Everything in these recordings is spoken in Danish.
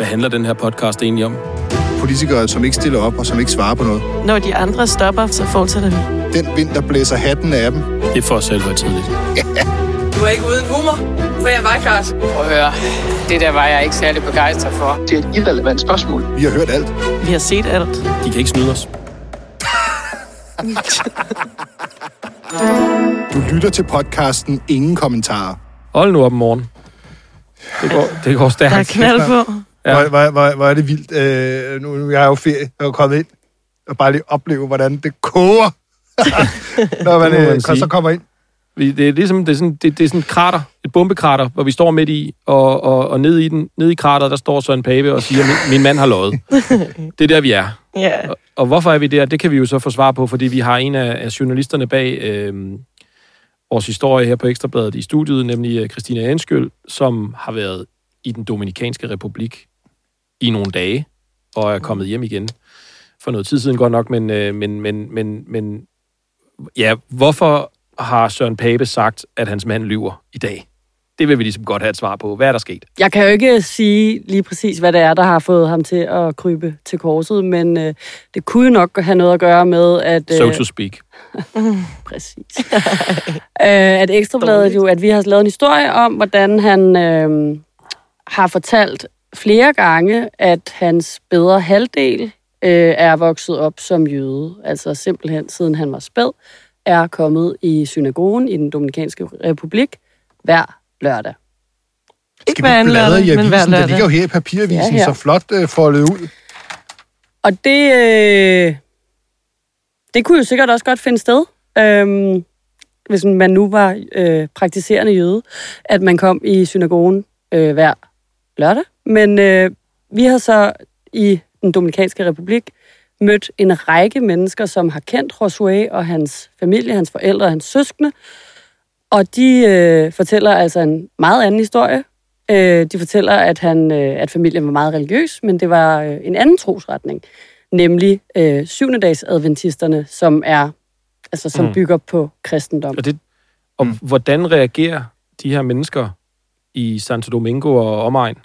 Hvad handler den her podcast egentlig om? Politikere, som ikke stiller op og som ikke svarer på noget. Når de andre stopper, så fortsætter vi. Den vind, der blæser hatten af dem. Det er for selv for tidligt. Du er ikke uden humor, for jeg var klart. Prøv at høre, det der var jeg ikke særlig begejstret for. Det er et irrelevant spørgsmål. Vi har hørt alt. Vi har set alt. De kan ikke snyde os. Du lytter til podcasten Ingen Kommentarer. Hold nu op om morgenen. Det går stærkt. Der er knald på. Ja. Hvor er det vildt. Nu jeg er jo ferie, jeg er kommet ind og bare lige opleve, hvordan det koger, når man så kommer ind. Det er ligesom det er sådan et krater, et bombekrater, hvor vi står midt i, og ned i krateret, der står Søren Pape og siger, min mand har løjet. Det er der, vi er. Yeah. Og hvorfor er vi der? Det kan vi jo så få svar på, fordi vi har en af journalisterne bag vores historie her på Ekstrabladet i studiet, nemlig Christina Anskyld, som har været i den Dominikanske Republik i nogle dage, og er kommet hjem igen for noget tid siden godt nok, men ja, hvorfor har Søren Pape sagt, at hans mand lyver i dag? Det vil vi ligesom godt have et svar på. Hvad er der sket? Jeg kan jo ikke sige lige præcis, hvad det er, der har fået ham til at krybe til korset, men det kunne jo nok have noget at gøre med, at... So to speak. Præcis. At Ekstrabladet jo, at vi har lavet en historie om, hvordan han har fortalt flere gange, at hans bedre halvdel er vokset op som jøde. Altså simpelthen, siden han var spæd, er kommet i synagogen i den Dominikanske Republik hver lørdag. Ikke hver anden lørdag, men hver lørdag. Det ligger jo her i papiravisen, ja, så flot foldet ud. Og det kunne jo sikkert også godt finde sted, hvis man nu var praktiserende jøde, at man kom i synagogen hver lørdag. Men vi har så i den Dominikanske Republik mødt en række mennesker, som har kendt Rossuay og hans familie, hans forældre og hans søskende. Og de fortæller altså en meget anden historie. De fortæller, at at familien var meget religiøs, men det var en anden trosretning, nemlig syvendedags adventisterne, som er altså som bygger på kristendom. Og hvordan reagerer de her mennesker i Santo Domingo og omegn,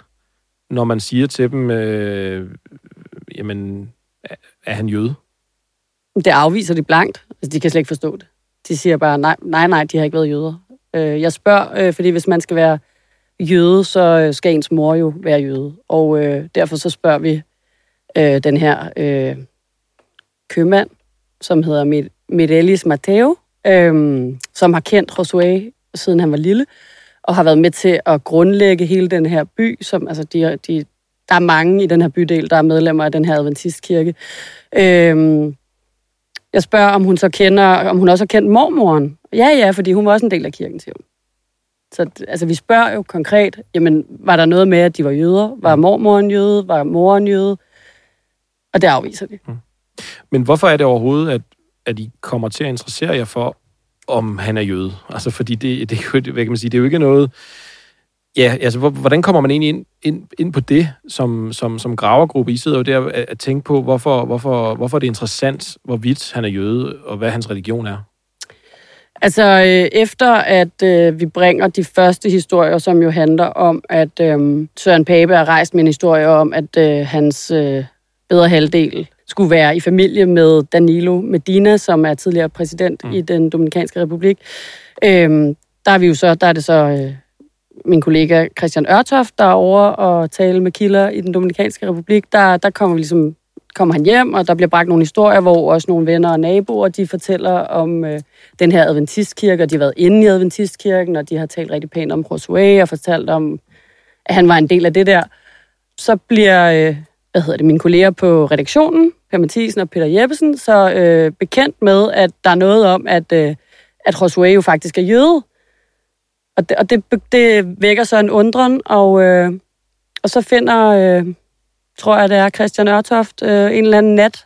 når man siger til dem, jamen er han jøde? Det afviser de blankt. Altså, de kan slet ikke forstå det. De siger bare, nej, de har ikke været jøder. Jeg spørger, fordi hvis man skal være jøde, så skal ens mor jo være jøde. Og derfor så spørger vi den her købmand, som hedder Medellis Matteo, som har kendt Rossuay, siden han var lille, og har været med til at grundlægge hele den her by, som altså der er mange i den her bydel, der er medlemmer af den her adventistkirke. Jeg spørger, om hun også har kendt mormoren. Ja, fordi hun var også en del af kirken, siger hun. Så altså, vi spørger jo konkret, jamen, var der noget med, at de var jøder? Var mormoren jøde? Var moren jøde? Og det afviser de. Men hvorfor er det overhovedet, at I kommer til at interessere jer for, om han er jøde? Altså, fordi det er jo ikke noget... Ja, altså, hvordan kommer man egentlig ind på det som gravergruppe? I sidder jo der at tænke på, hvorfor er det interessant, hvorvidt han er jøde, og hvad hans religion er? Altså, efter at vi bringer de første historier, som jo handler om, at Søren Pape er rejst med en historie om, at hans bedre halvdel skulle være i familie med Danilo Medina, som er tidligere præsident i den Dominikanske Republik. Min kollega Christian Ørtoft, der er over og tale med kilder i den Dominikanske Republik, der kommer han hjem, og der bliver bragt nogle historier, hvor også nogle venner og naboer, de fortæller om den her adventistkirke, og de har været inde i adventistkirken, og de har talt rigtig pænt om Rossuay og fortalt om, at han var en del af det der. Så bliver, mine kolleger på redaktionen, Per Mathisen og Peter Jeppesen, så bekendt med, at der er noget om, at Rossuay jo faktisk er jøde. Og det vækker så en undren, og så finder, tror jeg det er Christian Ørtoft, en eller anden nat,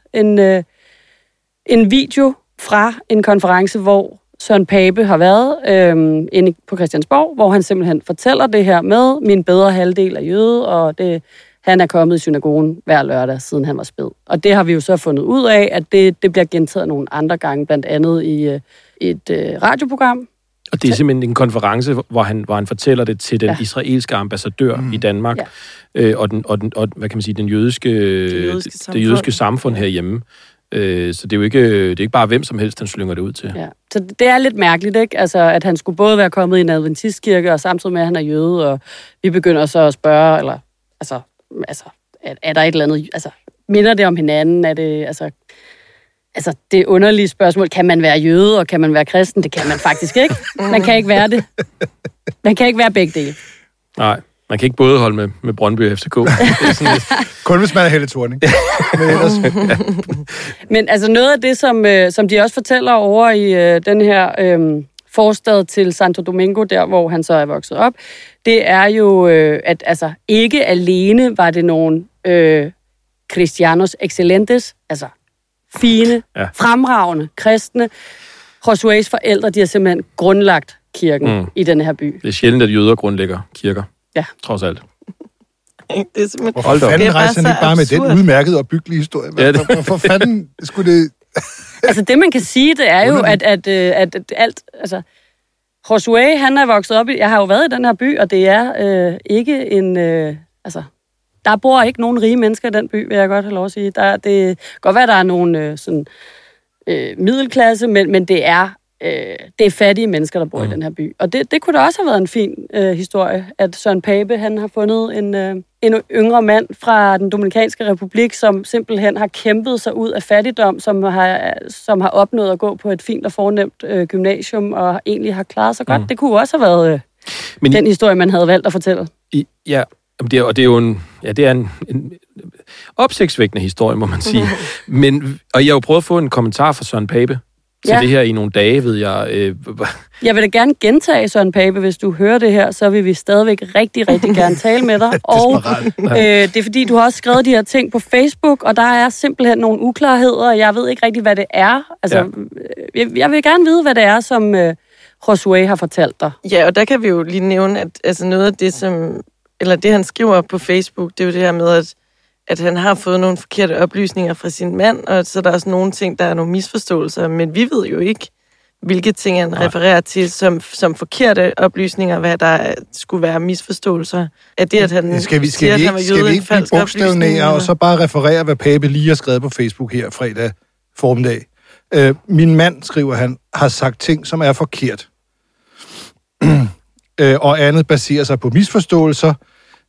en video fra en konference, hvor Søren Pape har været inde på Christiansborg, hvor han simpelthen fortæller det her med, min bedre halvdel er jøde, og han er kommet i synagogen hver lørdag, siden han var spæd. Og det har vi jo så fundet ud af, at det bliver gentaget nogle andre gange, blandt andet i et radioprogram, Og det er simpelthen en konference, hvor han fortæller det til den israelske ambassadør i Danmark, og hvad kan man sige, det jødiske samfund herhjemme. Så det er ikke bare hvem som helst, han slynger det ud til. Ja. Så det er lidt mærkeligt, ikke? Altså, at han skulle både være kommet i en adventistkirke, og samtidig med, at han er jøde, og vi begynder så at spørge, eller, altså er der et eller andet, altså, minder det om hinanden? Er det, altså, det underlige spørgsmål, kan man være jøde, og kan man være kristen? Det kan man faktisk ikke. Man kan ikke være det. Man kan ikke være begge dele. Nej. Man kan ikke både holde med Brøndby og FCK. Kun hvis man er Helle Thorning. Men altså noget af det, som de også fortæller over i den her forstad til Santo Domingo, der hvor han så er vokset op, det er jo, at altså ikke alene var det nogen Christianos Excellentes, altså fine, fremragende kristne. Rousseaus forældre, de har simpelthen grundlagt kirken i den her by. Det er sjældent, at jøder grundlægger kirker. Ja. Trods alt. Hvorfor fanden rejser han ikke bare absurd med den udmærkede og byggelige historie? Hvorfor fanden skulle det... Altså det, man kan sige, det er jo, at alt... Altså, Hosea, han er vokset op i... Jeg har jo været i den her by, og det er ikke en... altså, der bor ikke nogen rige mennesker i den by, vil jeg godt have lov at sige. Det kan godt være, at der er nogen middelklasse, men det er... det er fattige mennesker, der bor i den her by. Og det kunne da også have været en fin historie, at Søren Pape, han har fundet en yngre mand fra den Dominikanske Republik, som simpelthen har kæmpet sig ud af fattigdom, som har opnået at gå på et fint og fornemt gymnasium, og egentlig har klaret sig godt. Det kunne også have været den historie, man havde valgt at fortælle. Ja, og det er jo en opsigtsvækkende historie, må man sige. Og jeg har jo prøvet at få en kommentar fra Søren Pape, til det her i nogle dage, ved jeg. Jeg vil da gerne gentage, Søren Pape, hvis du hører det her, så vil vi stadigvæk rigtig, rigtig gerne tale med dig. Og det er fordi, du har også skrevet de her ting på Facebook, og der er simpelthen nogle uklarheder, og jeg ved ikke rigtig, hvad det er. Altså, jeg vil gerne vide, hvad det er, som Rossuay har fortalt dig. Ja, og der kan vi jo lige nævne, at altså noget af det, det han skriver på Facebook, det er jo det her med, at han har fået nogle forkerte oplysninger fra sin mand, og så er der også nogle ting, der er nogle misforståelser, men vi ved jo ikke, hvilke ting han refererer til som forkerte oplysninger, hvad der skulle være misforståelser. Er det, at han siger, at han var jøde, en falsk oplysning? Og så bare referere, hvad Pape lige har skrevet på Facebook her fredag formiddag. Min mand, skriver han, har sagt ting, som er forkert. Og andet baserer sig på misforståelser.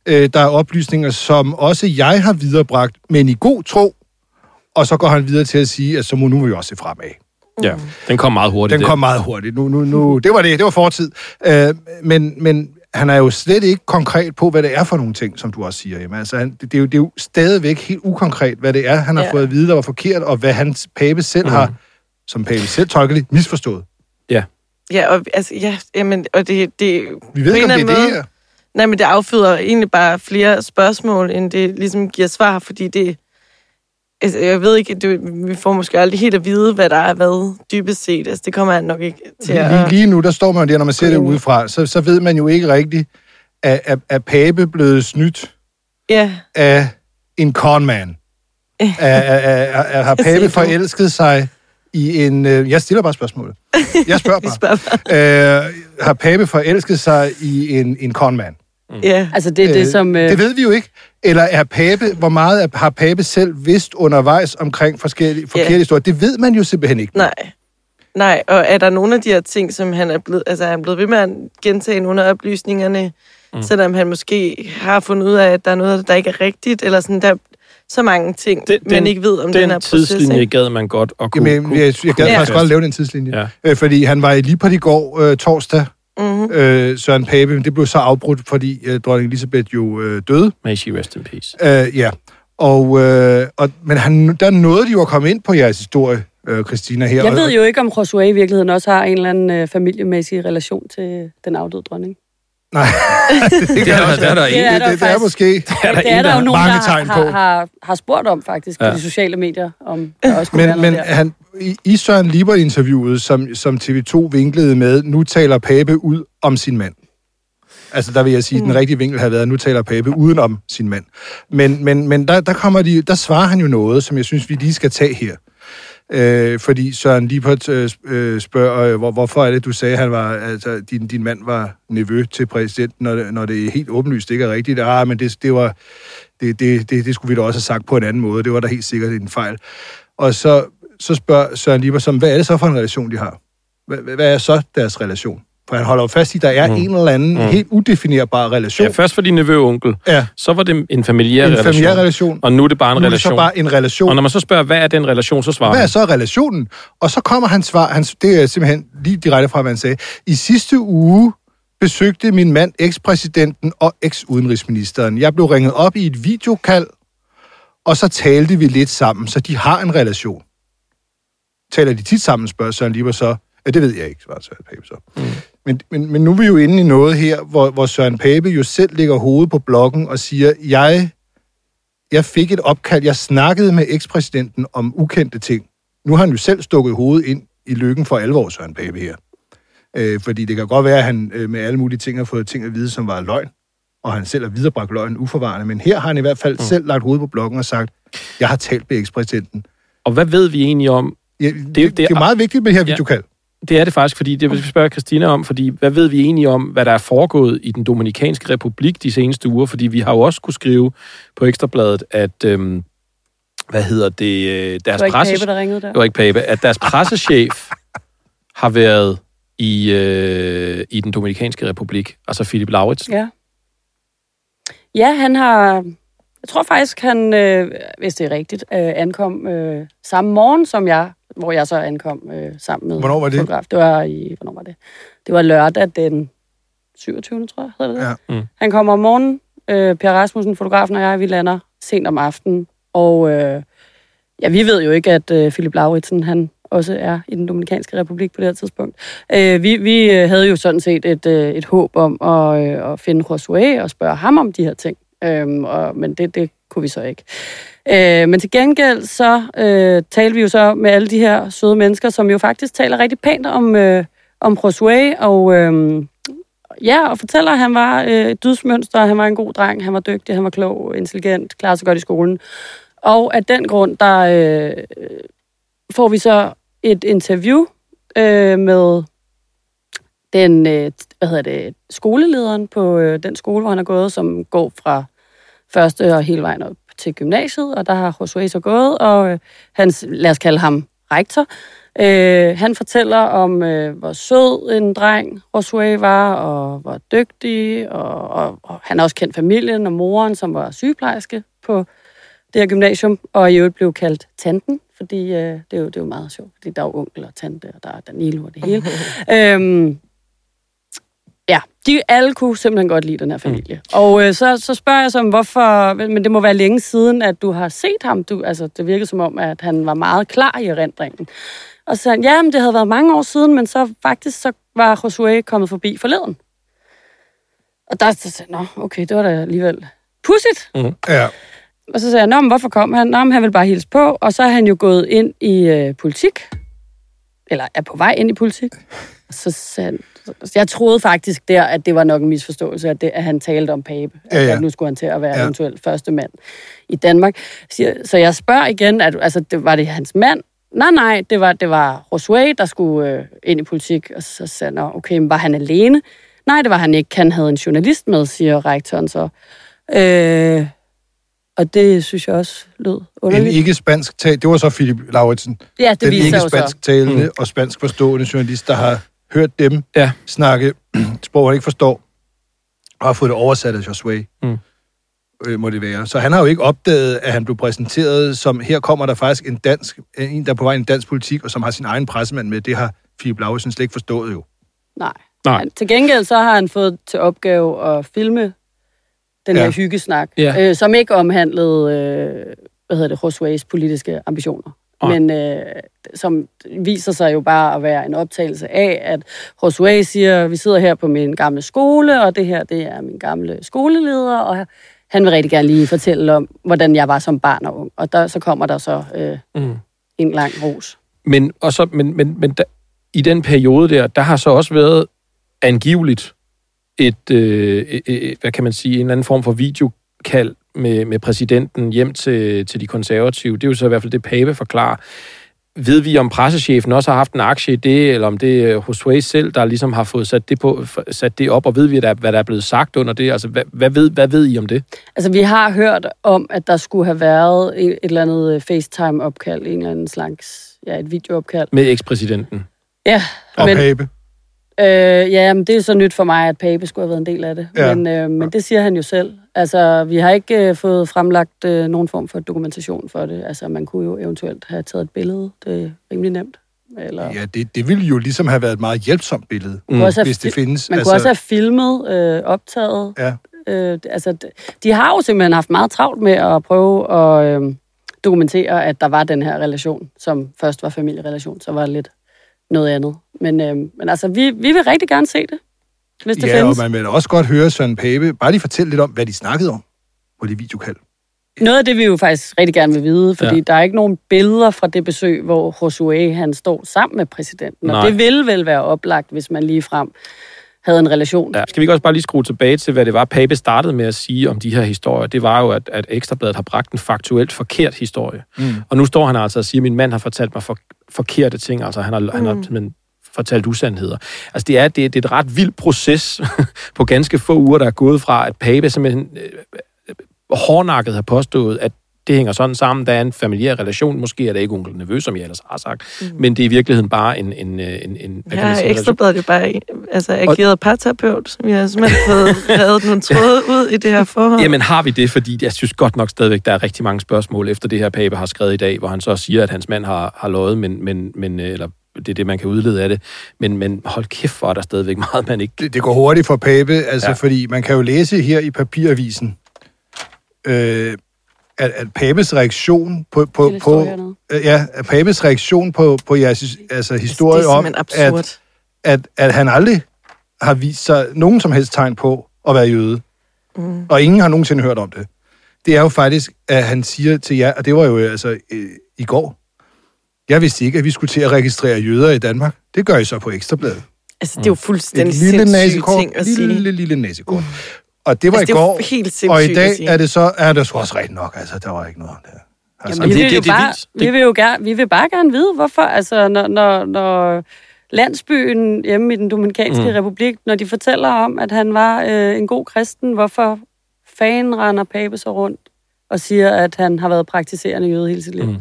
Der er oplysninger, som også jeg har viderebragt, men i god tro. Og så går han videre til at sige, at så må nu vi også se fremad. Ja, den kom meget hurtigt. Den kom meget hurtigt. Nu. Det var det. Det var fortid. Men han er jo slet ikke konkret på, hvad det er for nogle ting, som du også siger, Emma. Altså, det er jo stadigvæk helt ukonkret, hvad det er, han har fået at vide, der var forkert, og hvad hans Pape selv har, som Pape selv tolkeligt, misforstået. Ja. Ja, og altså, det vi ved ikke, om det er det her. Nej, men det afføder egentlig bare flere spørgsmål, end det ligesom giver svar, fordi det... Altså, jeg ved ikke, vi får måske aldrig helt at vide, hvad der er hvad, dybest set. Altså, det kommer han nok ikke til at... Lige nu, der står man jo der, når man ser det udefra, så ved man jo ikke rigtigt, at Pape blevet snydt af en conman. Har Pape forelsket sig i en... Jeg stiller bare spørgsmålet. Jeg spørger bare. Har Pape forelsket sig i en conman? Ja, altså det er det, som... Det ved vi jo ikke. Eller er Pape... Hvor meget har Pape selv vidst undervejs omkring forkerte historier? Det ved man jo simpelthen ikke. Nej, og er der nogle af de her ting, som han er blevet... Altså, han er blevet ved med at gentage nogle af oplysningerne, selvom han måske har fundet ud af, at der er noget, der ikke er rigtigt, eller sådan der... Så mange ting, man ikke ved om den her proces. Den tidslinje gad man godt at kunne... Jamen, jeg gad faktisk godt at lave den tidslinje. Ja. Fordi han var i Lippert i går torsdag, Søren Pape, men det blev så afbrudt, fordi dronning Elisabeth jo døde. May she rest in peace. Ja. Men der nåede de jo at komme ind på jeres historie, Christina her. Jeg ved jo ikke, om Rousseau i virkeligheden også har en eller anden familiemæssig relation til den afdøde dronning. Nej, det er der måske. Det er der jo nogen, der har spurgt om, faktisk, i de sociale medier. Om der også men han, i Søren Liebert-interviewet, som TV2 vinklede med, nu taler Pape ud om sin mand. Altså, der vil jeg sige, at den rigtige vinkel havde været, nu taler Pape uden om sin mand. Men der svarer han jo noget, som jeg synes, vi lige skal tage her. Fordi Søren Lippert spørger, hvorfor er det, du sagde, at han var, altså, din mand var nevø til præsidenten, når det helt åbenlyst ikke er rigtigt? Ah, men det skulle vi da også have sagt på en anden måde. Det var da helt sikkert en fejl. Og så spørger Søren Lippert, hvad er det så for en relation, de har? Hvad er så deres relation? For han holder jo fast i, at der er en eller anden helt udefinerbar relation. Ja, først for din nevø og onkel, så var det en familiær relation, og nu er det bare en relation. Og når man så spørger, hvad er den relation, så svarer han. Hvad er så relationen? Og så kommer hans svar, det er simpelthen lige direkte fra, hvad han sagde. I sidste uge besøgte min mand ekspræsidenten og eks-udenrigsministeren. Jeg blev ringet op i et videokald, og så talte vi lidt sammen, så de har en relation. Taler de tit sammen, spørger Søren Lippert så. Ja, det ved jeg ikke, svarer Søren Pape så. Men nu er vi jo inde i noget her, hvor Søren Pape jo selv lægger hovedet på blokken og siger, jeg fik et opkald, jeg snakkede med ekspræsidenten om ukendte ting. Nu har han jo selv stukket hovedet ind i lykken for alvor, Søren Pape her. Fordi det kan godt være, at han med alle mulige ting har fået ting at vide, som var løgn, og han selv har viderebragt løgnen uforvarende. Men her har han i hvert fald selv lagt hovedet på blokken og sagt, jeg har talt med ekspræsidenten. Og hvad ved vi egentlig om? Ja, det er meget vigtigt med det her videokald. Det er det faktisk, fordi det vil vi spørge Christina om, fordi hvad ved vi egentlig om, hvad der er foregået i den Dominikanske Republik de seneste uger? Fordi vi har jo også kunne skrive på Ekstrabladet, at deres pressechef har været i den Dominikanske Republik, altså Philip Lauritzen. Ja, han har... Jeg tror faktisk, han, hvis det er rigtigt, ankom samme morgen som jeg, hvor jeg så ankom sammen med fotograf. Det var lørdag den 27. tror jeg, hedder det. Ja. Han kommer om morgenen, Per Rasmussen, fotografen og jeg, vi lander sent om aftenen. Og vi ved jo ikke, at Philip Lauritzen, han også er i den Dominikanske Republik på det her tidspunkt. Vi havde jo sådan set et håb om at finde Rossuay og spørge ham om de her ting. Men det kunne vi så ikke. Men til gengæld så talte vi jo så med alle de her søde mennesker, som jo faktisk taler rigtig pænt om Rossuay, og fortæller, at han var et dydsmønster, han var en god dreng, han var dygtig, han var klog, intelligent, klarede sig godt i skolen. Og af den grund, der får vi så et interview med den skolelederen på den skole, hvor han er gået, som går fra første og hele vejen op til gymnasiet, og der har Josue så gået, og lad os kalde ham rektor. Han fortæller om, hvor sød en dreng Josue var, og hvor dygtig, og han har også kendt familien og moren, som var sygeplejerske på det her gymnasium, og i øvrigt blev kaldt tanten, fordi det er jo meget sjovt, fordi der er jo onkel og tante, og der er Danilo og det hele. De alle kunne simpelthen godt lide den her familie. Og så spørger jeg så, hvorfor... Men det må være længe siden, at du har set ham. Det virkede som om, at han var meget klar i erindringen. Og så sagde han, det havde været mange år siden, men så faktisk så var Josue kommet forbi forleden. Og der sagde jeg, det var da alligevel pudsigt. Ja. Og så sagde jeg, men hvorfor kom han? Han ville bare hilse på. Og så er han jo gået ind i politik. Eller er på vej ind i politik. Så sagde han, jeg troede faktisk der, at det var nok en misforståelse, at han talte om Pape. At nu skulle han til at være eventuelt første mand i Danmark. Så jeg spørger igen, var det hans mand? Nej, det var Rossuay, der skulle ind i politik. Og så sagde han, men var han alene? Nej, det var han ikke. Han havde en journalist med, siger rektoren så. Og det synes jeg også lød underligt. En ikke-spansk tale, det var så Philip Lauritzen. Ja, det viser jo så. Den ikke-spansk talende og spansk forstående journalist, der har hørt dem snakke sprog, han ikke forstår, og har fået det oversat af Josue, må det være. Så han har jo ikke opdaget, at han blev præsenteret som, her kommer der faktisk en, der er på vej i en dansk politik, og som har sin egen pressemand med. Det har Philip Lauritzen slet ikke forstået jo. Nej. Til gengæld så har han fået til opgave at filme den her hyggesnak, som ikke omhandlede, Rosuays politiske ambitioner. Men som viser sig jo bare at være en optagelse af, at Rousseau siger, vi sidder her på min gamle skole, og det her, det er min gamle skoleleder, og han vil rigtig gerne lige fortælle om, hvordan jeg var som barn og ung. Og så kommer der så en lang ros. Men i den periode der har så også været angiveligt en eller anden form for videokald, med præsidenten hjem til de konservative. Det er jo så i hvert fald det, Pape forklarer. Ved vi, om pressechefen også har haft en aktie i det, eller om det er Hosea selv, der ligesom har fået sat det op, og ved vi, hvad der er blevet sagt under det? Altså, hvad ved I om det? Altså, vi har hørt om, at der skulle have været et eller andet FaceTime-opkald, en eller anden slags, ja, et videoopkald. Med ekspræsidenten? Ja. Og Pape? Ja, men det er så nyt for mig, at Pape skulle have været en del af det. Ja. Men det siger han jo selv. Altså, vi har ikke fået fremlagt nogen form for dokumentation for det. Altså, man kunne jo eventuelt have taget et billede. Det er rimelig nemt. Eller... Ja, det ville jo ligesom have været et meget hjælpsomt billede, hvis det findes. Man kunne også have filmet, optaget. Ja. De har jo simpelthen haft meget travlt med at prøve at dokumentere, at der var den her relation, som først var familierelation, så var det lidt noget andet. Men altså, vi vil rigtig gerne se det, hvis det findes. Og man vil også godt høre Søren Pape. Bare lige fortælle lidt om, hvad de snakkede om på det videokald. Noget af det, vi jo faktisk rigtig gerne vil vide, fordi der er ikke nogen billeder fra det besøg, hvor Rossuay, han står sammen med præsidenten. Og det ville vel være oplagt, hvis man lige frem havde en relation. Ja. Skal vi ikke også bare lige skrue tilbage til, hvad det var, Pape startede med at sige om de her historier? Det var jo, at Ekstrabladet har bragt en faktuelt forkert historie. Mm. Og nu står han altså og siger, at min mand har fortalt mig forkerte ting. Altså, han har simpelthen fortalt usandheder. Altså, det er et ret vild proces på ganske få uger, der er gået fra, at Pape simpelthen hårdnakket har påstået, at det hænger sådan sammen, der er en familiær relation. Måske er det ikke onkel nervøs, som jeg ellers har sagt, men det er i virkeligheden bare en ja, Ekstrabladet jo bare ageret parterapeut, som jeg har simpelthen fået reddet nogle tråde ud i det her forhold. Jamen har vi det, fordi jeg synes godt nok stadigvæk, der er rigtig mange spørgsmål efter det her Pape har skrevet i dag, hvor han så siger, at hans mand har løjet, men eller det er det, man kan udlede af det. Men hold kæft, hvor er der stadigvæk meget, man ikke... Det går hurtigt for Pape, fordi man kan jo læse her i papiravisen, at Papes reaktion på jeres historie om, at han aldrig har vist sig nogen som helst tegn på at være jøde. Mm. Og ingen har nogensinde hørt om det. Det er jo faktisk, at han siger til jer, og det var jo i går, jeg vidste ikke, at vi skulle til at registrere jøder i Danmark. Det gør I så på Ekstrabladet. Altså, det er jo fuldstændig sindssygt ting at sige. Lille næsekort. Og det var i går, og i dag er det så... Ja, det er sgu også rigtigt nok, altså. Der var ikke noget om det her. Altså, jamen, vi vil bare gerne vide, hvorfor... Altså, når landsbyen hjemme i den Dominikanske Republik, når de fortæller om, at han var en god kristen, hvorfor fanden render Pape så rundt og siger, at han har været praktiserende jøde hele sit liv?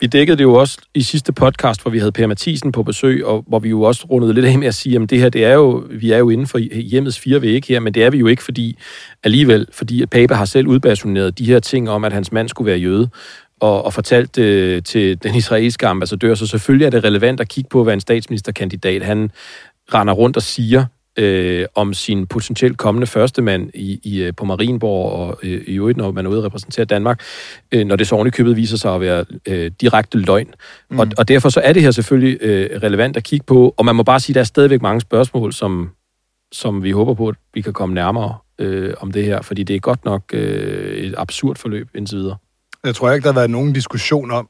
Vi dækkede det jo også i sidste podcast, hvor vi havde Per Mathisen på besøg, og hvor vi jo også rundede lidt af med at sige, at det her, vi er jo inden for hjemmets fire vægge her, men det er vi jo ikke, fordi Pape har selv udbasuneret de her ting om, at hans mand skulle være jøde, og fortalt til den israelske ambassadør, så selvfølgelig er det relevant at kigge på, hvad en statsministerkandidat, han render rundt og siger, om sin potentielt kommende førstemand på Marienborg, og i øvrigt, når man er ude og repræsenterer Danmark, når det så ovenikøbet viser sig at være direkte løgn. Mm. Og derfor så er det her selvfølgelig relevant at kigge på, og man må bare sige, at der er stadigvæk mange spørgsmål, som vi håber på, at vi kan komme nærmere om det her, fordi det er godt nok et absurd forløb indtil videre. Jeg tror ikke, der har været nogen diskussion om,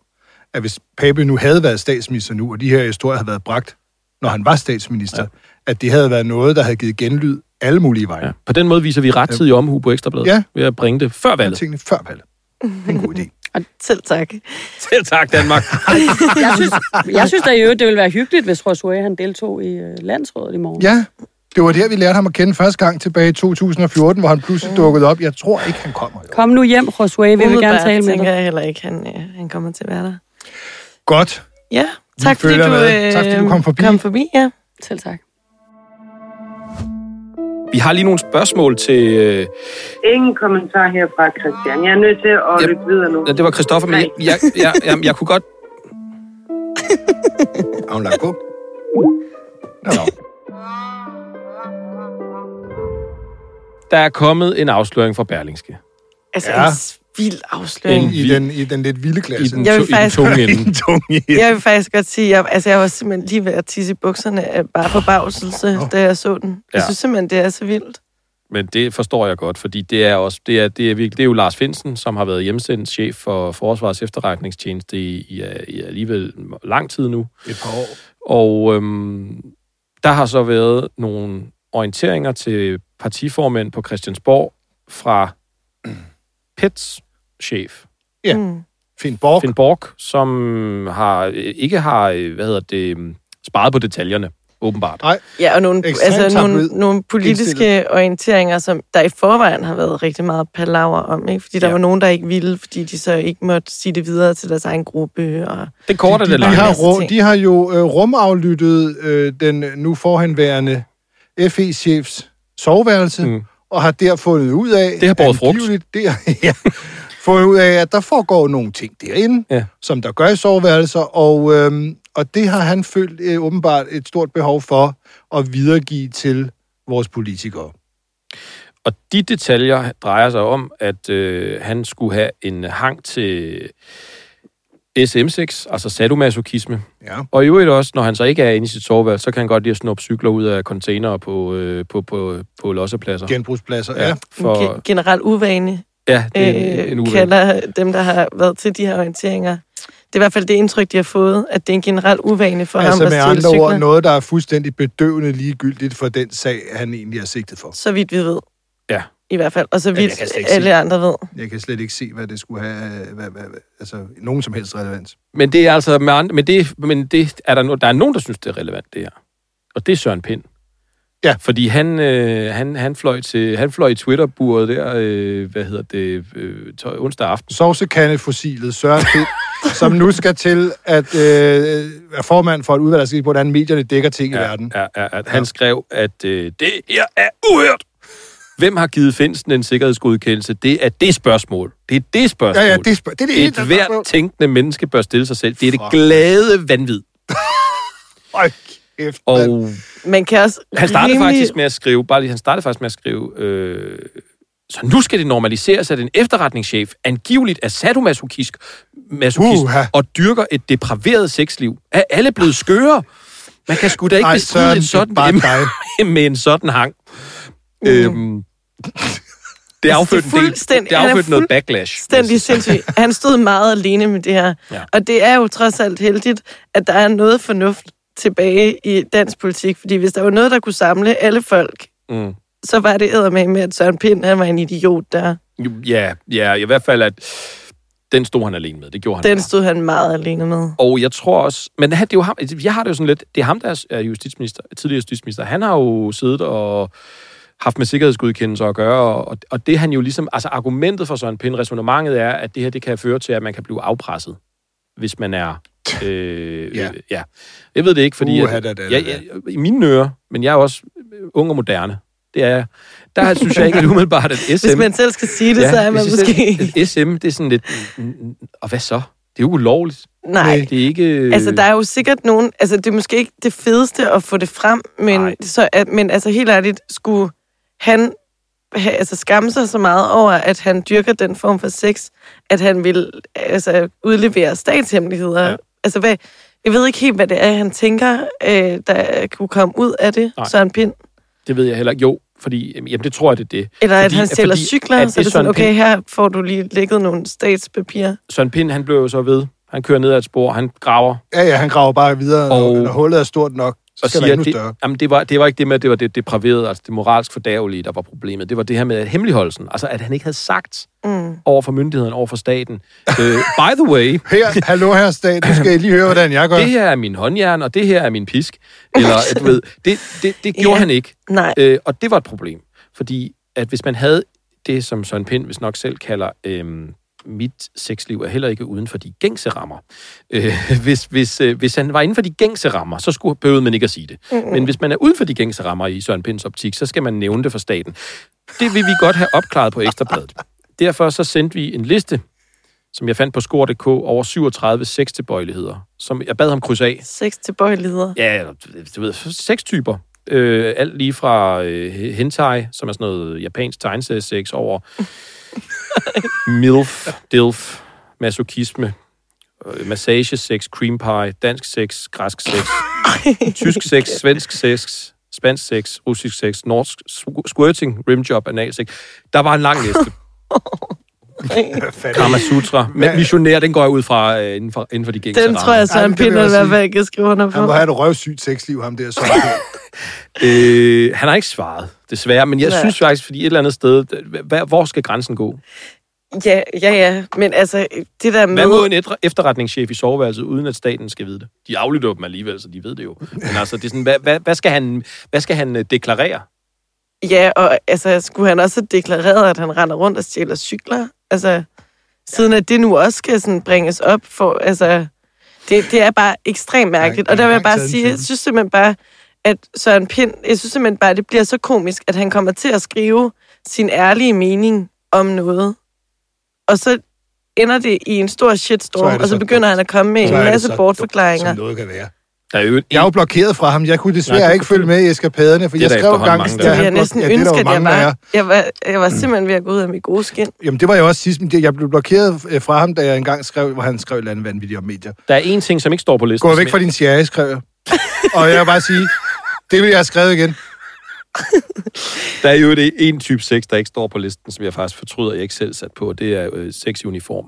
at hvis Pape nu havde været statsminister nu, og de her historier havde været bragt, når han var statsminister, at det havde været noget, der havde givet genlyd alle mulige veje. Ja. På den måde viser vi rettidig omhu på Ekstrabladet, ved at bringe det før valget. Tingene før valget. Det er en god idé. Og selv tak. Selv tak, Danmark. Jeg synes da jo, det ville være hyggeligt, hvis Rossuay han deltog i landsrådet i morgen. Ja, det var der, vi lærte ham at kende første gang tilbage i 2014, hvor han pludselig dukkede op. Jeg tror ikke, han kommer. Kom nu hjem, Rossuay. Vi vil gerne tale med dig. Jeg heller ikke, han kommer til at være der. Godt. Ja, tak fordi du kom forbi. Ja. Selv tak. Vi har lige nogle spørgsmål til... Ingen kommentar her fra Christian. Jeg er nødt til at løbe videre nu. Ja, det var Christoffer, men jeg kunne godt... Har hun lagt på? No. Der er kommet en afsløring fra Berlingske. Altså en vild afsløring. I den lidt vilde klasse. Jeg vil faktisk godt sige, jeg var simpelthen lige ved at tisse i bukserne bare på bagselse, da jeg så den. Jeg synes simpelthen, det er så vildt. Men det forstår jeg godt, fordi det er jo Lars Findsen, som har været hjemsendt chef for Forsvarets Efterretningstjeneste i alligevel lang tid nu. Et par år. Og der har så været nogle orienteringer til partiformænd på Christiansborg fra PETS chef. Ja. Finn Borg, som ikke har sparet på detaljerne, åbenbart. Nej. Ja, og nogle politiske orienteringer, som der i forvejen har været rigtig meget palaver om, ikke? Fordi der var nogen, der ikke ville, fordi de så ikke måtte sige det videre til deres egen gruppe. Og det korte det langt. De har jo rumaflyttet den nu forhenværende FE-chefs soveværelse, og har der fundet ud af... Det har båret frugt. Fundet ud af, at der foregår nogle ting derinde, som der gør i soveværelser, og det har han følt åbenbart et stort behov for at videregive til vores politikere. Og de detaljer drejer sig om, at han skulle have en hang til SM6, altså sadomasochisme. Ja. Og i øvrigt også, når han så ikke er inde i sit soveværelse, så kan han godt lide at snuppe cykler ud af containere på lossepladser. Genbrugspladser, ja. For... Generelt uvanligt. Ja, det er en kalder dem, der har været til de her orienteringer. Det er i hvert fald det indtryk, de har fået, at det er en generel uvane for ham at stjæle cykler. Altså med andre ord, noget, der er fuldstændig bedøvende ligegyldigt for den sag, han egentlig er sigtet for. Så vidt vi ved. Ja. I hvert fald. Og så vidt alle andre ved. Jeg kan slet ikke se, hvad det skulle have nogen som helst relevans. Men det er altså med andre... Men der er nogen, der synes, det er relevant, det her. Og det er Søren Pind. Ja. Fordi han fløj i Twitter-buret der, onsdag aften. Sovsekandefossilet Søren Pind, som nu skal til at være formand for et udvalg, der skal se på, hvordan medierne dækker ting i verden. Ja. Han skrev, at det her er uhørt. Hvem har givet Findsen en sikkerhedsgodkendelse? Det er det spørgsmål. Det er det spørgsmål. Hvert tænkende menneske bør stille sig selv. Det er det glade vanvid. Og man kan også han startede faktisk med at skrive, så nu skal det normaliseres, at en efterretningschef angiveligt er sadomasochist og dyrker et depraveret sexliv. Er alle blevet skøre? Man kan sgu da ikke bestride en sådan med en sådan hang. Det affødte noget backlash. Stændig sindssygt. Han stod meget alene med det her. Ja. Og det er jo trods alt heldigt, at der er noget fornuft tilbage i dansk politik, fordi hvis der var noget, der kunne samle alle folk, så var det eddermame, at Søren Pind, han var en idiot der. Ja, i hvert fald, at den stod han alene med. Det gjorde han. Den stod han meget alene med. Og jeg tror også, men det er jo ham, jeg har det jo sådan lidt, det er ham, der er justitsminister, tidligere justitsminister, han har jo siddet og haft med sikkerhedsgodkendelser at gøre, og det han jo ligesom, altså argumentet for Søren Pind, resonemanget er, at det her, det kan føre til, at man kan blive afpresset, hvis man er ja. Jeg ved det ikke, fordi i mine ører, men jeg er også ung og moderne. Det er der synes jeg ikke at umiddelbart at SM... Hvis man selv skal sige det, så er man måske... SM, det er sådan lidt... Og hvad så? Det er jo ulovligt. Nej. Det er ikke... Altså, der er jo sikkert nogen... Altså, det er måske ikke det fedeste at få det frem, men altså, helt ærligt, skulle han... altså skamme sig så meget over, at han dyrker den form for sex, at han vil udlevere statshemmeligheder. Ja. Altså, jeg ved ikke helt, hvad det er, han tænker, der kunne komme ud af det, Søren Pind. Det ved jeg heller ikke. Jo, fordi det tror jeg, det er det. Eller fordi, at han sælger cykler, så er det sådan, okay, her får du lige lægget nogle statspapirer. Søren Pind, han blev jo så ved. Han kører ned ad et spor, han graver. Ja, han graver bare videre, og hullet er stort nok. Og siger, det var ikke det med, at det var det depraverede, altså det moralsk fordærvelige, der var problemet. Det var det her med hemmeligholdelsen. Altså, at han ikke havde sagt over for myndigheden, over for staten. By the way... Hallo her, stat. Nu skal I lige høre, hvordan jeg gør. Det her er min håndjern, og det her er min pisk. Eller, du ved, det gjorde han ikke. Nej. Og det var et problem. Fordi, at hvis man havde det, som Søren Pind hvis nok selv kalder... mit sexliv er heller ikke uden for de gængse rammer. Hvis han var inden for de gængse rammer, så skulle behøvede man ikke at sige det. Men hvis man er uden for de gængse rammer i Søren Pinds optik, så skal man nævne det for staten. Det vil vi godt have opklaret på Ekstrabladet. Derfor så sendte vi en liste, som jeg fandt på skor.dk, over 37 sextilbøjeligheder, som jeg bad ham krydse af. Sextilbøjeligheder? Ja, du ved, sextyper. Alt lige fra hentai, som er sådan noget japansk tegneseriesex, over... milf, dilf, masochisme, massage sex, cream pie, dansk sex, græsk sex, tysk sex, svensk sex, spansk sex, russisk sex, norsk squirting, rimjob, anal sex. Der var en lang liste. Kama Sutra. Men missionær, den går jeg ud fra inden for de gængse rammer. Den tror jeg, Søren Pind vil være væk at skrive under på. Han må have et røvsygt sexliv, ham der. Han har ikke svaret, desværre. Men jeg synes faktisk, fordi et eller andet sted, hvor skal grænsen gå? Ja, men altså, det der med... Hvad må en efterretningschef i soveværelset, uden at staten skal vide det? De aflytter dem alligevel, så de ved det jo. Men altså, det er sådan, hvad skal han deklarere? Ja, og altså, skulle han også have deklareret, at han render rundt og stjæler cykler? Altså, siden at det nu også skal sådan bringes op for... Altså, det er bare ekstremt mærkeligt. Og der vil jeg bare sige, jeg synes simpelthen bare, at Søren Pind... Jeg synes simpelthen bare, at det bliver så komisk, at han kommer til at skrive sin ærlige mening om noget. Og så ender det i en stor shitstorm, og så begynder han at komme med en masse bortforklaringer. Som noget kan være. Jeg er jo blokeret fra ham. Jeg kunne desværre ikke følge med i eskapaderne, for jeg skrev en gang... Jeg var simpelthen ved at gå ud af mit gode skin. Jamen, det var jeg også sidst. Jeg blev blokeret fra ham, da jeg engang skrev, hvor han skrev et eller andet vanvittigt om medier. Der er én ting, som ikke står på listen. Gå væk fra din sjære, skrev jeg. Og jeg vil bare sige, det vil jeg have skrevet igen. Der er jo det en type sex, der ikke står på listen, som jeg faktisk fortryder, jeg ikke selv sat på, det er sex i uniform.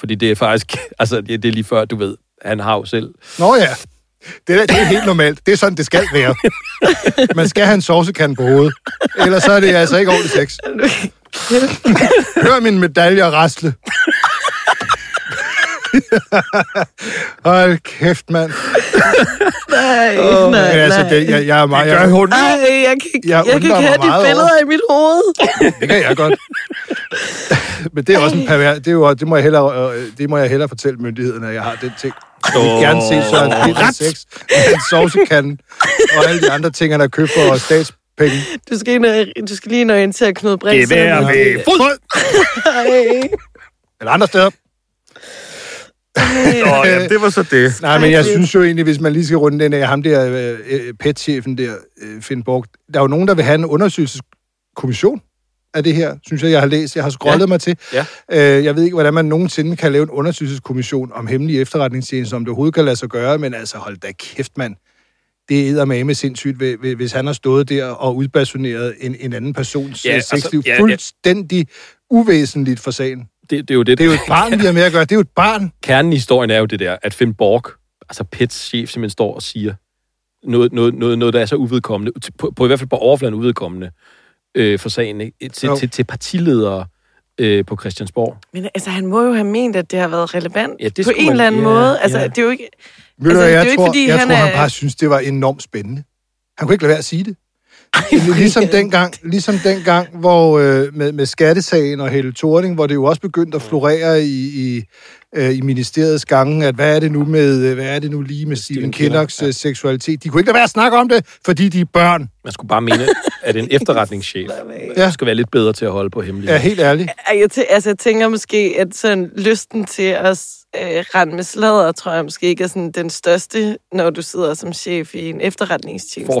Fordi det er faktisk, altså det er lige før, du ved, han har jo selv. Nå ja, det er helt normalt. Det er sådan, det skal være. Man skal have en sovsekande på hovedet. Ellers så er det altså ikke ordentligt sex. Hør min medalje rasle. Hold kæft, mand. Nej. Altså, det, jeg er meget... Jeg kan ikke have de billeder over i mit hoved. Det kan jeg godt. Men det er også en pervers. Det må jeg hellere fortælle myndighederne, at jeg har den ting. Jeg vil gerne se Søren Pind med sex, med en sovsekande og alle de andre ting, han har købt for statspenge. Du skal lige orientere Knud Brink. Det er ved fod! Eller andre steder. Nå, jamen, det var så det. Nej, men jeg synes jo egentlig, hvis man lige skal runde den af ham der, PET-chefen der, Finn Borg, der er jo nogen, der vil have en undersøgelseskommission af det her, synes jeg har læst. Jeg har scrollet mig til. Ja. Jeg ved ikke, hvordan man nogensinde kan lave en undersøgelseskommission om hemmelige efterretningstjenester, om det overhovedet kan lade sig gøre, men altså hold da kæft, mand. Det er eddermame sindssygt, hvis han har stået der og udbasuneret en anden persons sexliv. Altså, fuldstændig uvæsentligt for sagen. Det er jo det. Det er jo et barn, vi har med at gøre. Det er jo et barn. Kernen i historien er jo det der, at Finn Borg, altså PETS chef, simpelthen står og siger noget der er så uvedkommende, på i hvert fald på overfladen uvedkommende for sagen, ikke? Til partiledere på Christiansborg. Men altså, han må jo have ment, at det har været relevant på en eller anden måde. Altså, det er jo ikke... Altså, jeg tror, han bare synes, det var enormt spændende. Han kunne ikke lade være at sige det. Ligesom dengang hvor, med skattesagen og Helle Thorning, hvor det jo også begyndte at florere i ministeriets gange, at hvad er det nu lige med Stephen Kinnocks seksualitet. De kunne ikke lade være at snakke om det, fordi de er børn. Man skulle bare mene, at en efterretningschef skal være lidt bedre til at holde på hemmeligheder. Ja, helt ærligt. Altså, jeg tænker måske, at sådan lysten til at rende med sladder, tror jeg måske ikke er sådan den største, når du sidder som chef i en efterretningstjeneste. Du får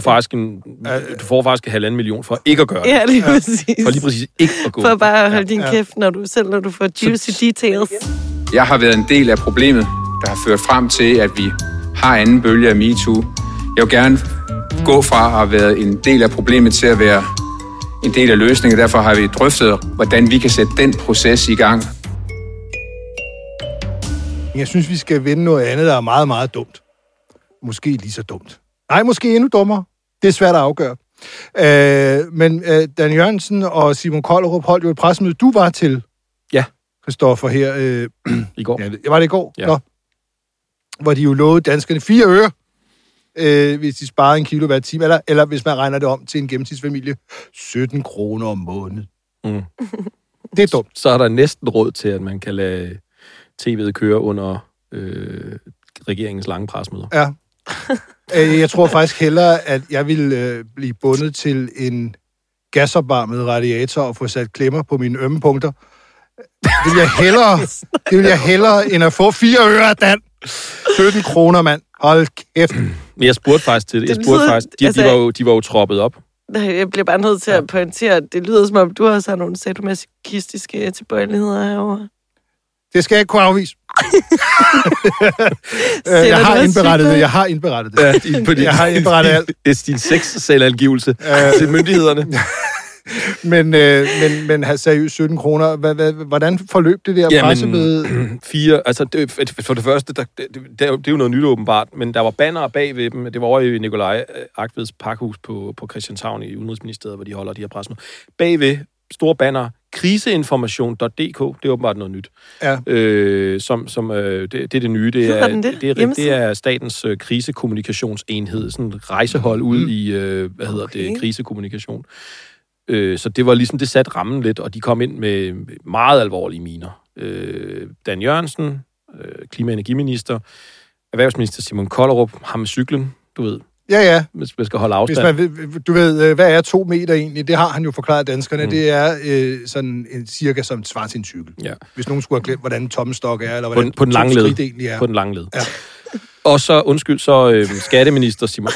faktisk 1,5 million for ikke at gøre det. Ja, lige præcis. For lige præcis ikke at gå. For bare at holde din kæft, når du får juicy details. Jeg har været en del af problemet, der har ført frem til, at vi har anden bølge af MeToo. Jeg vil gerne gå fra at være en del af problemet til at være en del af løsningen. Derfor har vi drøftet, hvordan vi kan sætte den proces i gang. Jeg synes, vi skal vende noget andet, der er meget, meget dumt. Måske lige så dumt. Nej, måske endnu dummere. Det er svært at afgøre. Men Dan Jørgensen og Simon Koldrup holdt jo et pressemøde, du var til. Ja. Christoffer her i går. Ja, var det i går? Ja. Nå. Hvor de jo lovede danskerne 4 øre, hvis de sparede 1 kilo hver time, eller hvis man regner det om til en gennemsnitsfamilie, 17 kroner om måneden. Mm. Det er dumt. Så er der næsten råd til, at man kan lade tv'et køre under regeringens lange pressemøder. Ja. Jeg tror faktisk hellere, at jeg ville blive bundet til en gasopvarmet radiator og få sat klemmer på mine ømme punkter. Det vil jeg hellere end at få 4 øre af Dan. 17 kroner, mand. Hold kæft. Men jeg spurgte faktisk til det. De var jo troppet op. Jeg bliver bare nødt til at pointere, at det lyder som om, du også har nogle sadomasochistiske tilbøjeligheder herovre. Det skal jeg ikke kunne afvise. Jeg har indberettet det. Jeg har indberettet alt. Det er din sexselvangivelse til myndighederne. Men seriøst 17 kroner. Hvordan forløb det der pressemøde? Altså for det første, det er jo noget nyt åbenbart, men der var bannere bag ved dem. Det var over i Nikolaj Eigtveds Pakhus på Christianshavn i Udenrigsministeriet, hvor de holder de her pressemøder. Bagved store bannere, kriseinformation.dk, det er åbenbart noget nyt. Ja. Det er det nye. Det er statens krisekommunikationsenhed, sådan et rejsehold ude i, krisekommunikation. Så det var ligesom, det satte rammen lidt, og de kom ind med meget alvorlige miner. Dan Jørgensen, klima- og energiminister, erhvervsminister Simon Koldrup, ham med cyklen, du ved. Ja, ja. Man skal holde afstand. Du ved, hvad er 2 meter egentlig? Det har han jo forklaret danskerne. Mm. Det er sådan cirka som svarer til en cykel. Ja. Hvis nogen skulle have glemt, hvordan tommestok er, eller hvordan på den lange led egentlig er. På den lange led. Ja. Og så, skatteminister Simon,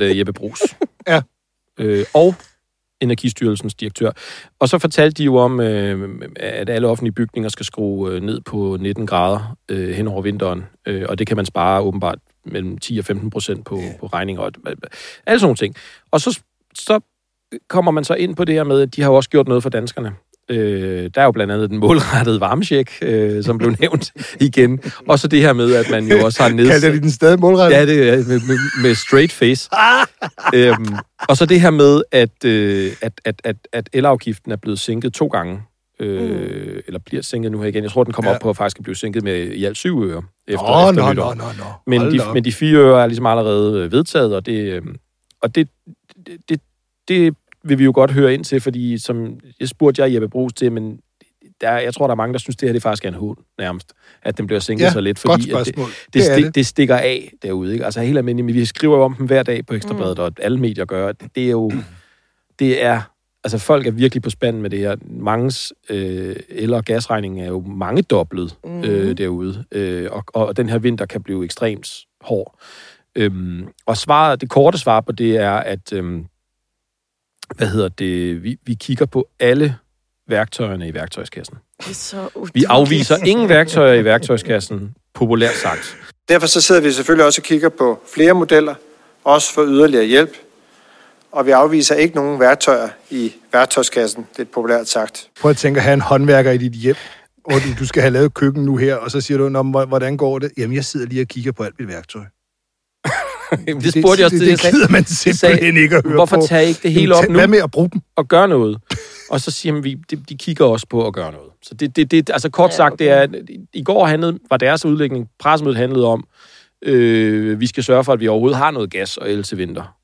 Jeppe Bruus. Ja. Og Energistyrelsens direktør. Og så fortalte de jo om, at alle offentlige bygninger skal skrue ned på 19 grader hen over vinteren, og det kan man spare åbenbart mellem 10% og 15% på regninger og alle sådan nogle ting. Og så kommer man så ind på det her med, at de har jo også gjort noget for danskerne. Der er jo blandt andet den målrettede varmecheck, som blev nævnt igen. Og så det her med, at man jo også har nedsat... Kalder de den stadig målrettet? Ja, det er med straight face. Og så det her med, at elafgiften er blevet sænket 2 gange. Eller bliver sænket nu her igen. Jeg tror, den kommer op på at faktisk blive sænket med i alt 7 øre. Efter nytår. Men de 4 øre er ligesom allerede vedtaget, og det vil vi jo godt høre ind til, fordi som jeg spurgte Jeppe Bruus til, men jeg tror, der er mange, der synes, det her det faktisk er en hån nærmest, at den bliver sænket så lidt, fordi at det stikker af derude. Ikke? Altså helt almindeligt, men vi skriver om dem hver dag på Ekstrabladet, og alle medier gør, det er jo... Det er... Altså folk er virkelig på spanden med det her. Manges eller gasregningen er jo mangedoblet derude, og den her vinter kan blive ekstremt hård. Og svaret, det korte svar på det er, at... Vi kigger på alle værktøjerne i værktøjskassen. Det er så utroligt. Vi afviser ingen værktøjer i værktøjskassen, populært sagt. Derfor så sidder vi selvfølgelig også og kigger på flere modeller, også for yderligere hjælp. Og vi afviser ikke nogen værktøjer i værktøjskassen, lidt populært sagt. Prøv at tænke at have en håndværker i dit hjem, og du skal have lavet køkken nu her, og så siger du, hvordan går det? Jamen, jeg sidder lige og kigger på alt mit værktøj. Det spurgte jeg også til. Det gider man simpelthen ikke at høre. Hvorfor tager I ikke det hele op nu? Hvad med at bruge dem? Og gøre noget. Og så siger vi, de kigger også på at gøre noget. Så altså kort sagt, det er, at i går var deres udlægning, pressemødet handlede om, vi skal sørge for, at vi overhovedet har noget gas og el til vinter.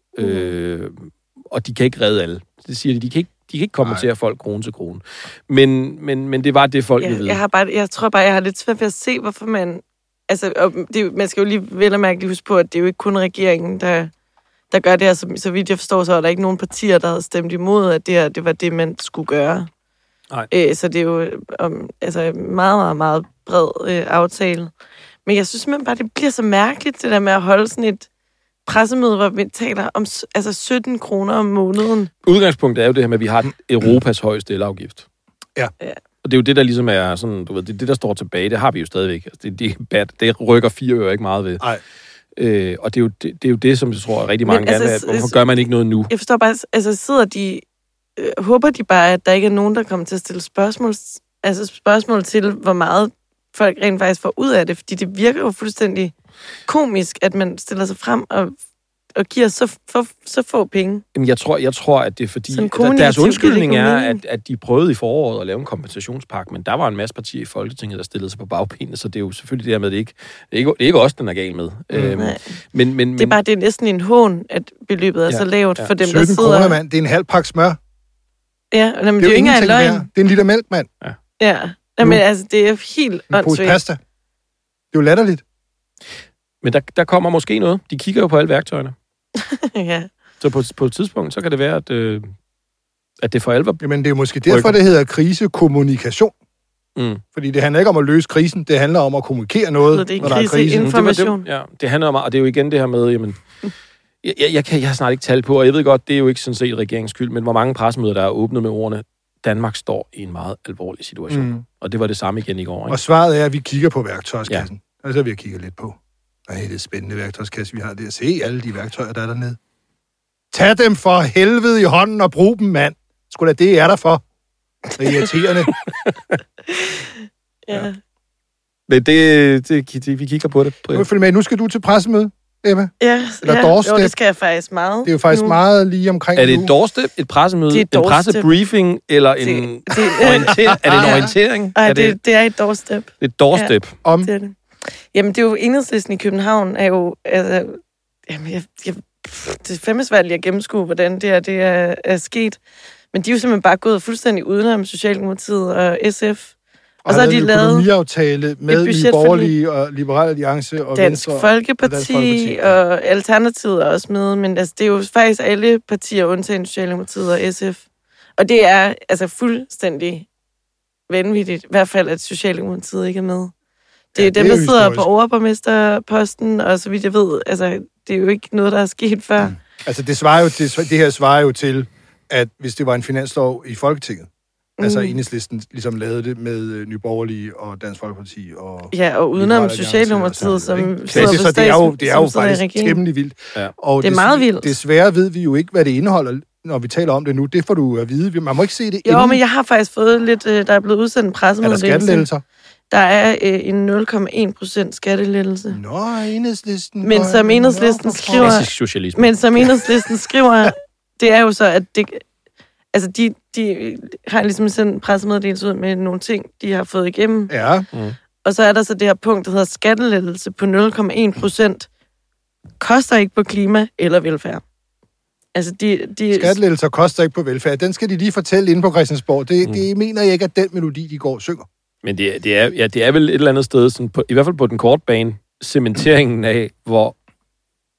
Og de kan ikke redde alle. Det siger de, de kan ikke kommentere folk krone til krone. Men det var det, folk ville. Jeg tror bare, jeg har lidt svært ved at se, hvorfor man... Altså, man skal jo lige vel og mærkeligt huske på, at det er jo ikke kun regeringen, der gør det her. Så vidt jeg forstår, så er der ikke nogen partier, der havde stemt imod, at det her, det var det, man skulle gøre. Nej. Så det er jo meget, meget, meget bred aftale. Men jeg synes simpelthen bare, det bliver så mærkeligt, det der med at holde sådan et pressemøde, hvor vi taler om 17 kroner om måneden. Udgangspunktet er jo det her med, at vi har Europas højeste elafgift. Ja. Og det er jo det, der ligesom er sådan, du ved, det der står tilbage, det har vi jo stadigvæk. Det rykker 4 øre ikke meget ved. Og det er jo det, som jeg tror rigtig mange gerne vil. Hvorfor gør man ikke noget nu? Jeg forstår bare, håber de bare, at der ikke er nogen, der kommer til at stille spørgsmål til, hvor meget folk rent faktisk får ud af det, fordi det virker jo fuldstændig komisk, at man stiller sig frem og giver så få penge. Jamen, jeg tror, at det er fordi... Deres undskyldning er, at de prøvede i foråret at lave en kompensationspakke, men der var en masse partier i Folketinget, der stillede sig på bagbenene, så det er jo selvfølgelig det her med, at det er ikke os, den er gal med. Men det er bare, det er næsten en hån, at beløbet er så lavt for dem, der sidder... 17 kroner, mand. Det er en halv pakke smør. Ja, men det er jo ikke engang løgn. Det er en liter mælk, mand. Ja. Jamen, det er helt åndssvagt. En pasta. Det er jo latterligt. Men der kommer måske noget. De kigger jo på alle værktøjerne. Ja. Så på et tidspunkt, så kan det være, at det for alvor... Jamen, det er måske derfor, det hedder krisekommunikation. Mm. Fordi det handler ikke om at løse krisen, det handler om at kommunikere noget, når der er krisen. Kriseinformation. Det handler om, og det er jo igen det her med, jamen... Jeg har snart ikke talt på, og jeg ved godt, det er jo ikke sådan set regeringens skyld, men hvor mange pressemøder, der er åbnet med ordene, Danmark står i en meget alvorlig situation. Mm. Og det var det samme igen i går, ikke? Og svaret er, at vi kigger på værktøjskassen. Ja. Og så vil jeg kigge lidt på. Nej, det er spændende værktøjskasse, vi har der. Se alle de værktøjer, der er dernede. Tag dem for helvede i hånden og brug dem, mand. Sgu da, det er der for. Det er irriterende. Ja. Men vi kigger på det. Nu skal du til pressemøde. Emma? Yes, eller doorstep? Jo, det skal jeg faktisk meget. Det er jo faktisk meget lige omkring. Er det et doorstep, et pressemøde, et en pressebriefing, eller er det en orientering? Nej, det er et doorstep. Et doorstep. Ja, om? Det er det. Jamen, det er jo Enhedslisten i København, er jo... Altså, jamen, det er fandme svært lige at gennemskue, hvordan det er sket. Men de er jo simpelthen bare gået fuldstændig udenom Socialdemokratiet og SF. Og så har de lavet en økonomiaftale med Nye Borgerlige og Liberale Alliance og Dansk Folkeparti og Alternativet er også med, men altså, det er jo faktisk alle partier undtagen Socialdemokratiet og SF. Og det er altså fuldstændig vanvittigt, i hvert fald at Socialdemokratiet ikke er med. Det er dem, der sidder historisk på overborgmesterposten, og så vidt jeg ved, altså, det er jo ikke noget, der er sket før. Mm. Altså, det her svarer jo til, at hvis det var en finanslov i Folketinget, altså Enhedslisten ligesom lavede det med Nye Borgerlige og Dansk Folkeparti og... Ja, og udenom Socialdemokratiet, som sidder på statsministeren. Det er jo faktisk temmelig vildt. Ja. Og det er meget vildt. Desværre ved vi jo ikke, hvad det indeholder, når vi taler om det nu. Det får du at vide. Man må ikke se det inden. Jo, men jeg har faktisk fået lidt... Der er blevet udsendt en pressemeddelelse. Er der skattelettelser? Der er en 0,1% skattelettelse. Nå, Enhedslisten... Men som Enhedslisten skriver, det er jo så, at det... Altså, de har ligesom sendt en pressemeddelelse ud med nogle ting, de har fået igennem. Ja. Mm. Og så er der så det her punkt, der hedder skattelettelse på 0,1%. Koster ikke på klima eller velfærd. Altså, skattelettelser koster ikke på velfærd. Den skal de lige fortælle inde på Christiansborg. Det mener jeg ikke, at den melodi, de går og synger. Men det er vel et eller andet sted, sådan på, i hvert fald på den korte bane, cementeringen af, hvor...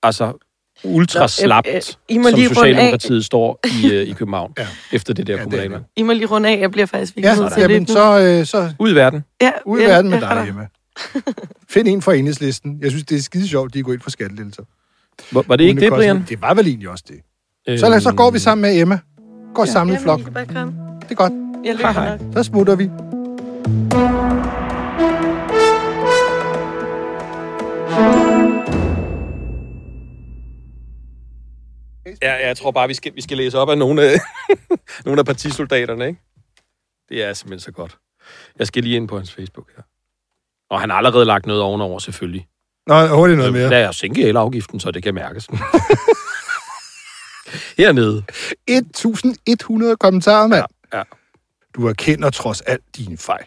Altså... ultraslapt, som Socialdemokratiet står i København efter det der kommunalvalg. I må lige runde af, jeg bliver faktisk vildt nødt til det. Så ud i verden. Ja, ud i verden med dig, Emma. Find en fra Enhedslisten. Jeg synes, det er skide sjovt, de er gået ind for skattelettelser. Var det ikke det, Brian? Det var vel egentlig også det. Så går vi sammen med Emma. Går samlet flok. Det er godt. Jeg løber nok. Så smutter vi. Ja, jeg tror bare, vi skal læse op af nogle af partisoldaterne, ikke? Det er simpelthen så godt. Jeg skal lige ind på hans Facebook her. Og han har allerede lagt noget ovenover, selvfølgelig. Nå, hurtigt noget mere. Der er sænke elafgiften, så det kan mærkes. Hernede. 1.100 kommentarer, mand. Ja. Du erkender trods alt dine fejl.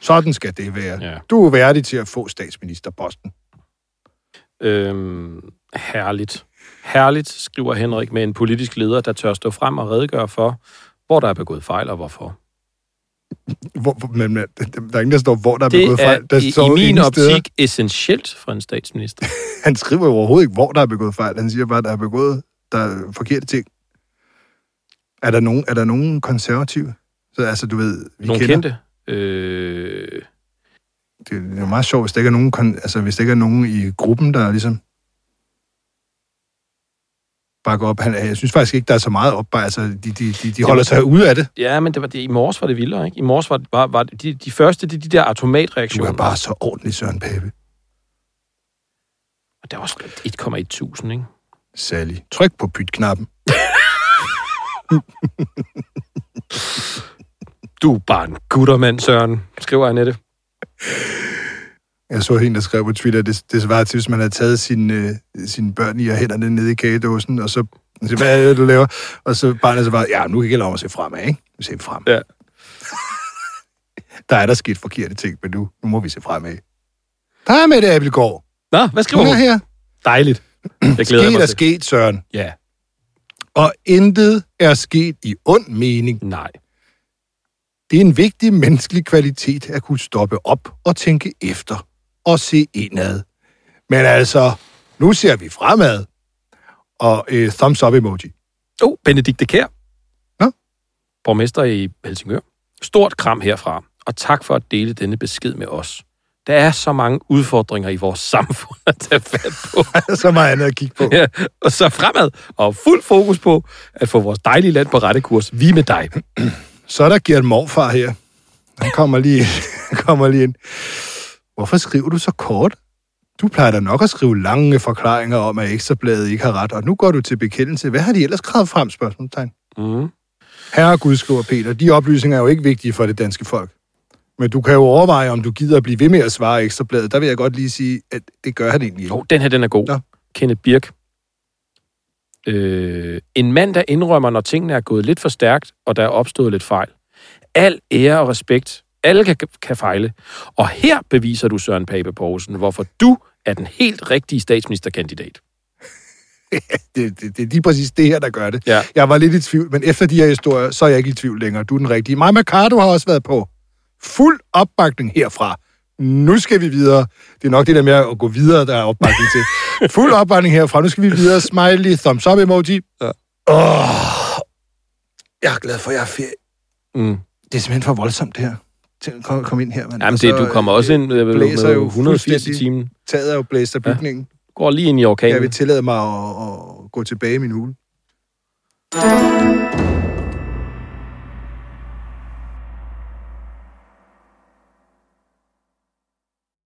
Sådan skal det være. Ja. Du er værdig til at få statsministerposten. Herligt. Herligt, skriver Henrik, med en politisk leder, der tør stå frem og redegøre for, hvor der er begået fejl og hvorfor. Men der er ingen, der står, hvor der er begået fejl. Det er i min optik essentielt for en statsminister. Han skriver overhovedet ikke, hvor der er begået fejl. Han siger bare, at der er begået forkerte ting. Er der nogen konservative? Så, altså, du ved, vi nogle kender. Det er meget sjovt, hvis der ikke er nogen, i gruppen, der ligesom... bakke op. Jeg synes faktisk ikke, der er så meget op. Altså, de holder sig ude af det. Ja, men det var det. I morges var det vildere, ikke? I morges var de første, de der automatreaktioner. Du er bare så ordentlig, Søren Pape. Og der var også 1,1.000, ikke? Sally, tryk på pyt-knappen. Du er bare en guttermand, Søren, skriver Annette. Jeg så hende, der skrev på Twitter, det svarer til, hvis man havde taget sine børn i og hænderne nede i kagedåsen, og så siger, hvad er det, du laver? Og så barnet så bare, ja, nu kan jeg ikke lade om at se fremad, ikke? Vi ser fremad. Ja. Der er sket forkerte ting, men nu må vi se fremad. Der er Mette Abildgaard. Nå, hvad skriver hun? Her. Dejligt. Jeg glæder mig til. Sket, Søren. Ja. Og intet er sket i ond mening. Nej. Det er en vigtig menneskelig kvalitet at kunne stoppe op og tænke efter. Og se indad. Men altså, nu ser vi fremad. Og thumbs up emoji. Benedikte Kjær. Ja? Borgmester i Helsingør. Stort kram herfra, og tak for at dele denne besked med os. Der er så mange udfordringer i vores samfund at tage fat på. Så meget andet at kigge på. Ja, og så fremad, og fuld fokus på at få vores dejlige land på rette kurs. Vi med dig. Så er der Gert Morfar her. Han kommer lige ind. Hvorfor skriver du så kort? Du plejer da nok at skrive lange forklaringer om, at Ekstrabladet ikke har ret, og nu går du til bekendelse. Hvad har de ellers kravet frem, spørgsmålstegn? Mm. Herregud, skriver Peter, de oplysninger er jo ikke vigtige for det danske folk. Men du kan jo overveje, om du gider at blive ved med at svare Ekstrabladet. Der vil jeg godt lige sige, at det gør han egentlig. Jo, den her, den er god. Ja. Kenneth Birk. En mand, der indrømmer, når tingene er gået lidt for stærkt, og der er opstået lidt fejl. Al ære og respekt. Alle kan fejle. Og her beviser du, Søren Pape Poulsen, hvorfor du er den helt rigtige statsministerkandidat. Det er lige præcis det her, der gør det. Ja. Jeg var lidt i tvivl, men efter de her historier, så er jeg ikke i tvivl længere. Du er den rigtige. Maja Mercado har også været på. Fuld opbakning herfra. Nu skal vi videre. Det er nok det der med at gå videre, der er opbakning til. Fuld opbakning herfra. Nu skal vi videre. Smiley, thumbs up emoji. Ja. Oh, jeg er glad for, at jeg er ferie. Mm. Det er simpelthen for voldsomt, det her. Kom ind her, mand. Jamen, det, du kommer også ind med 180 i timen. Taget er jo blæst af bygningen. Ja. Går lige ind i orkanen. Jeg vil tillade mig at gå tilbage i min hule.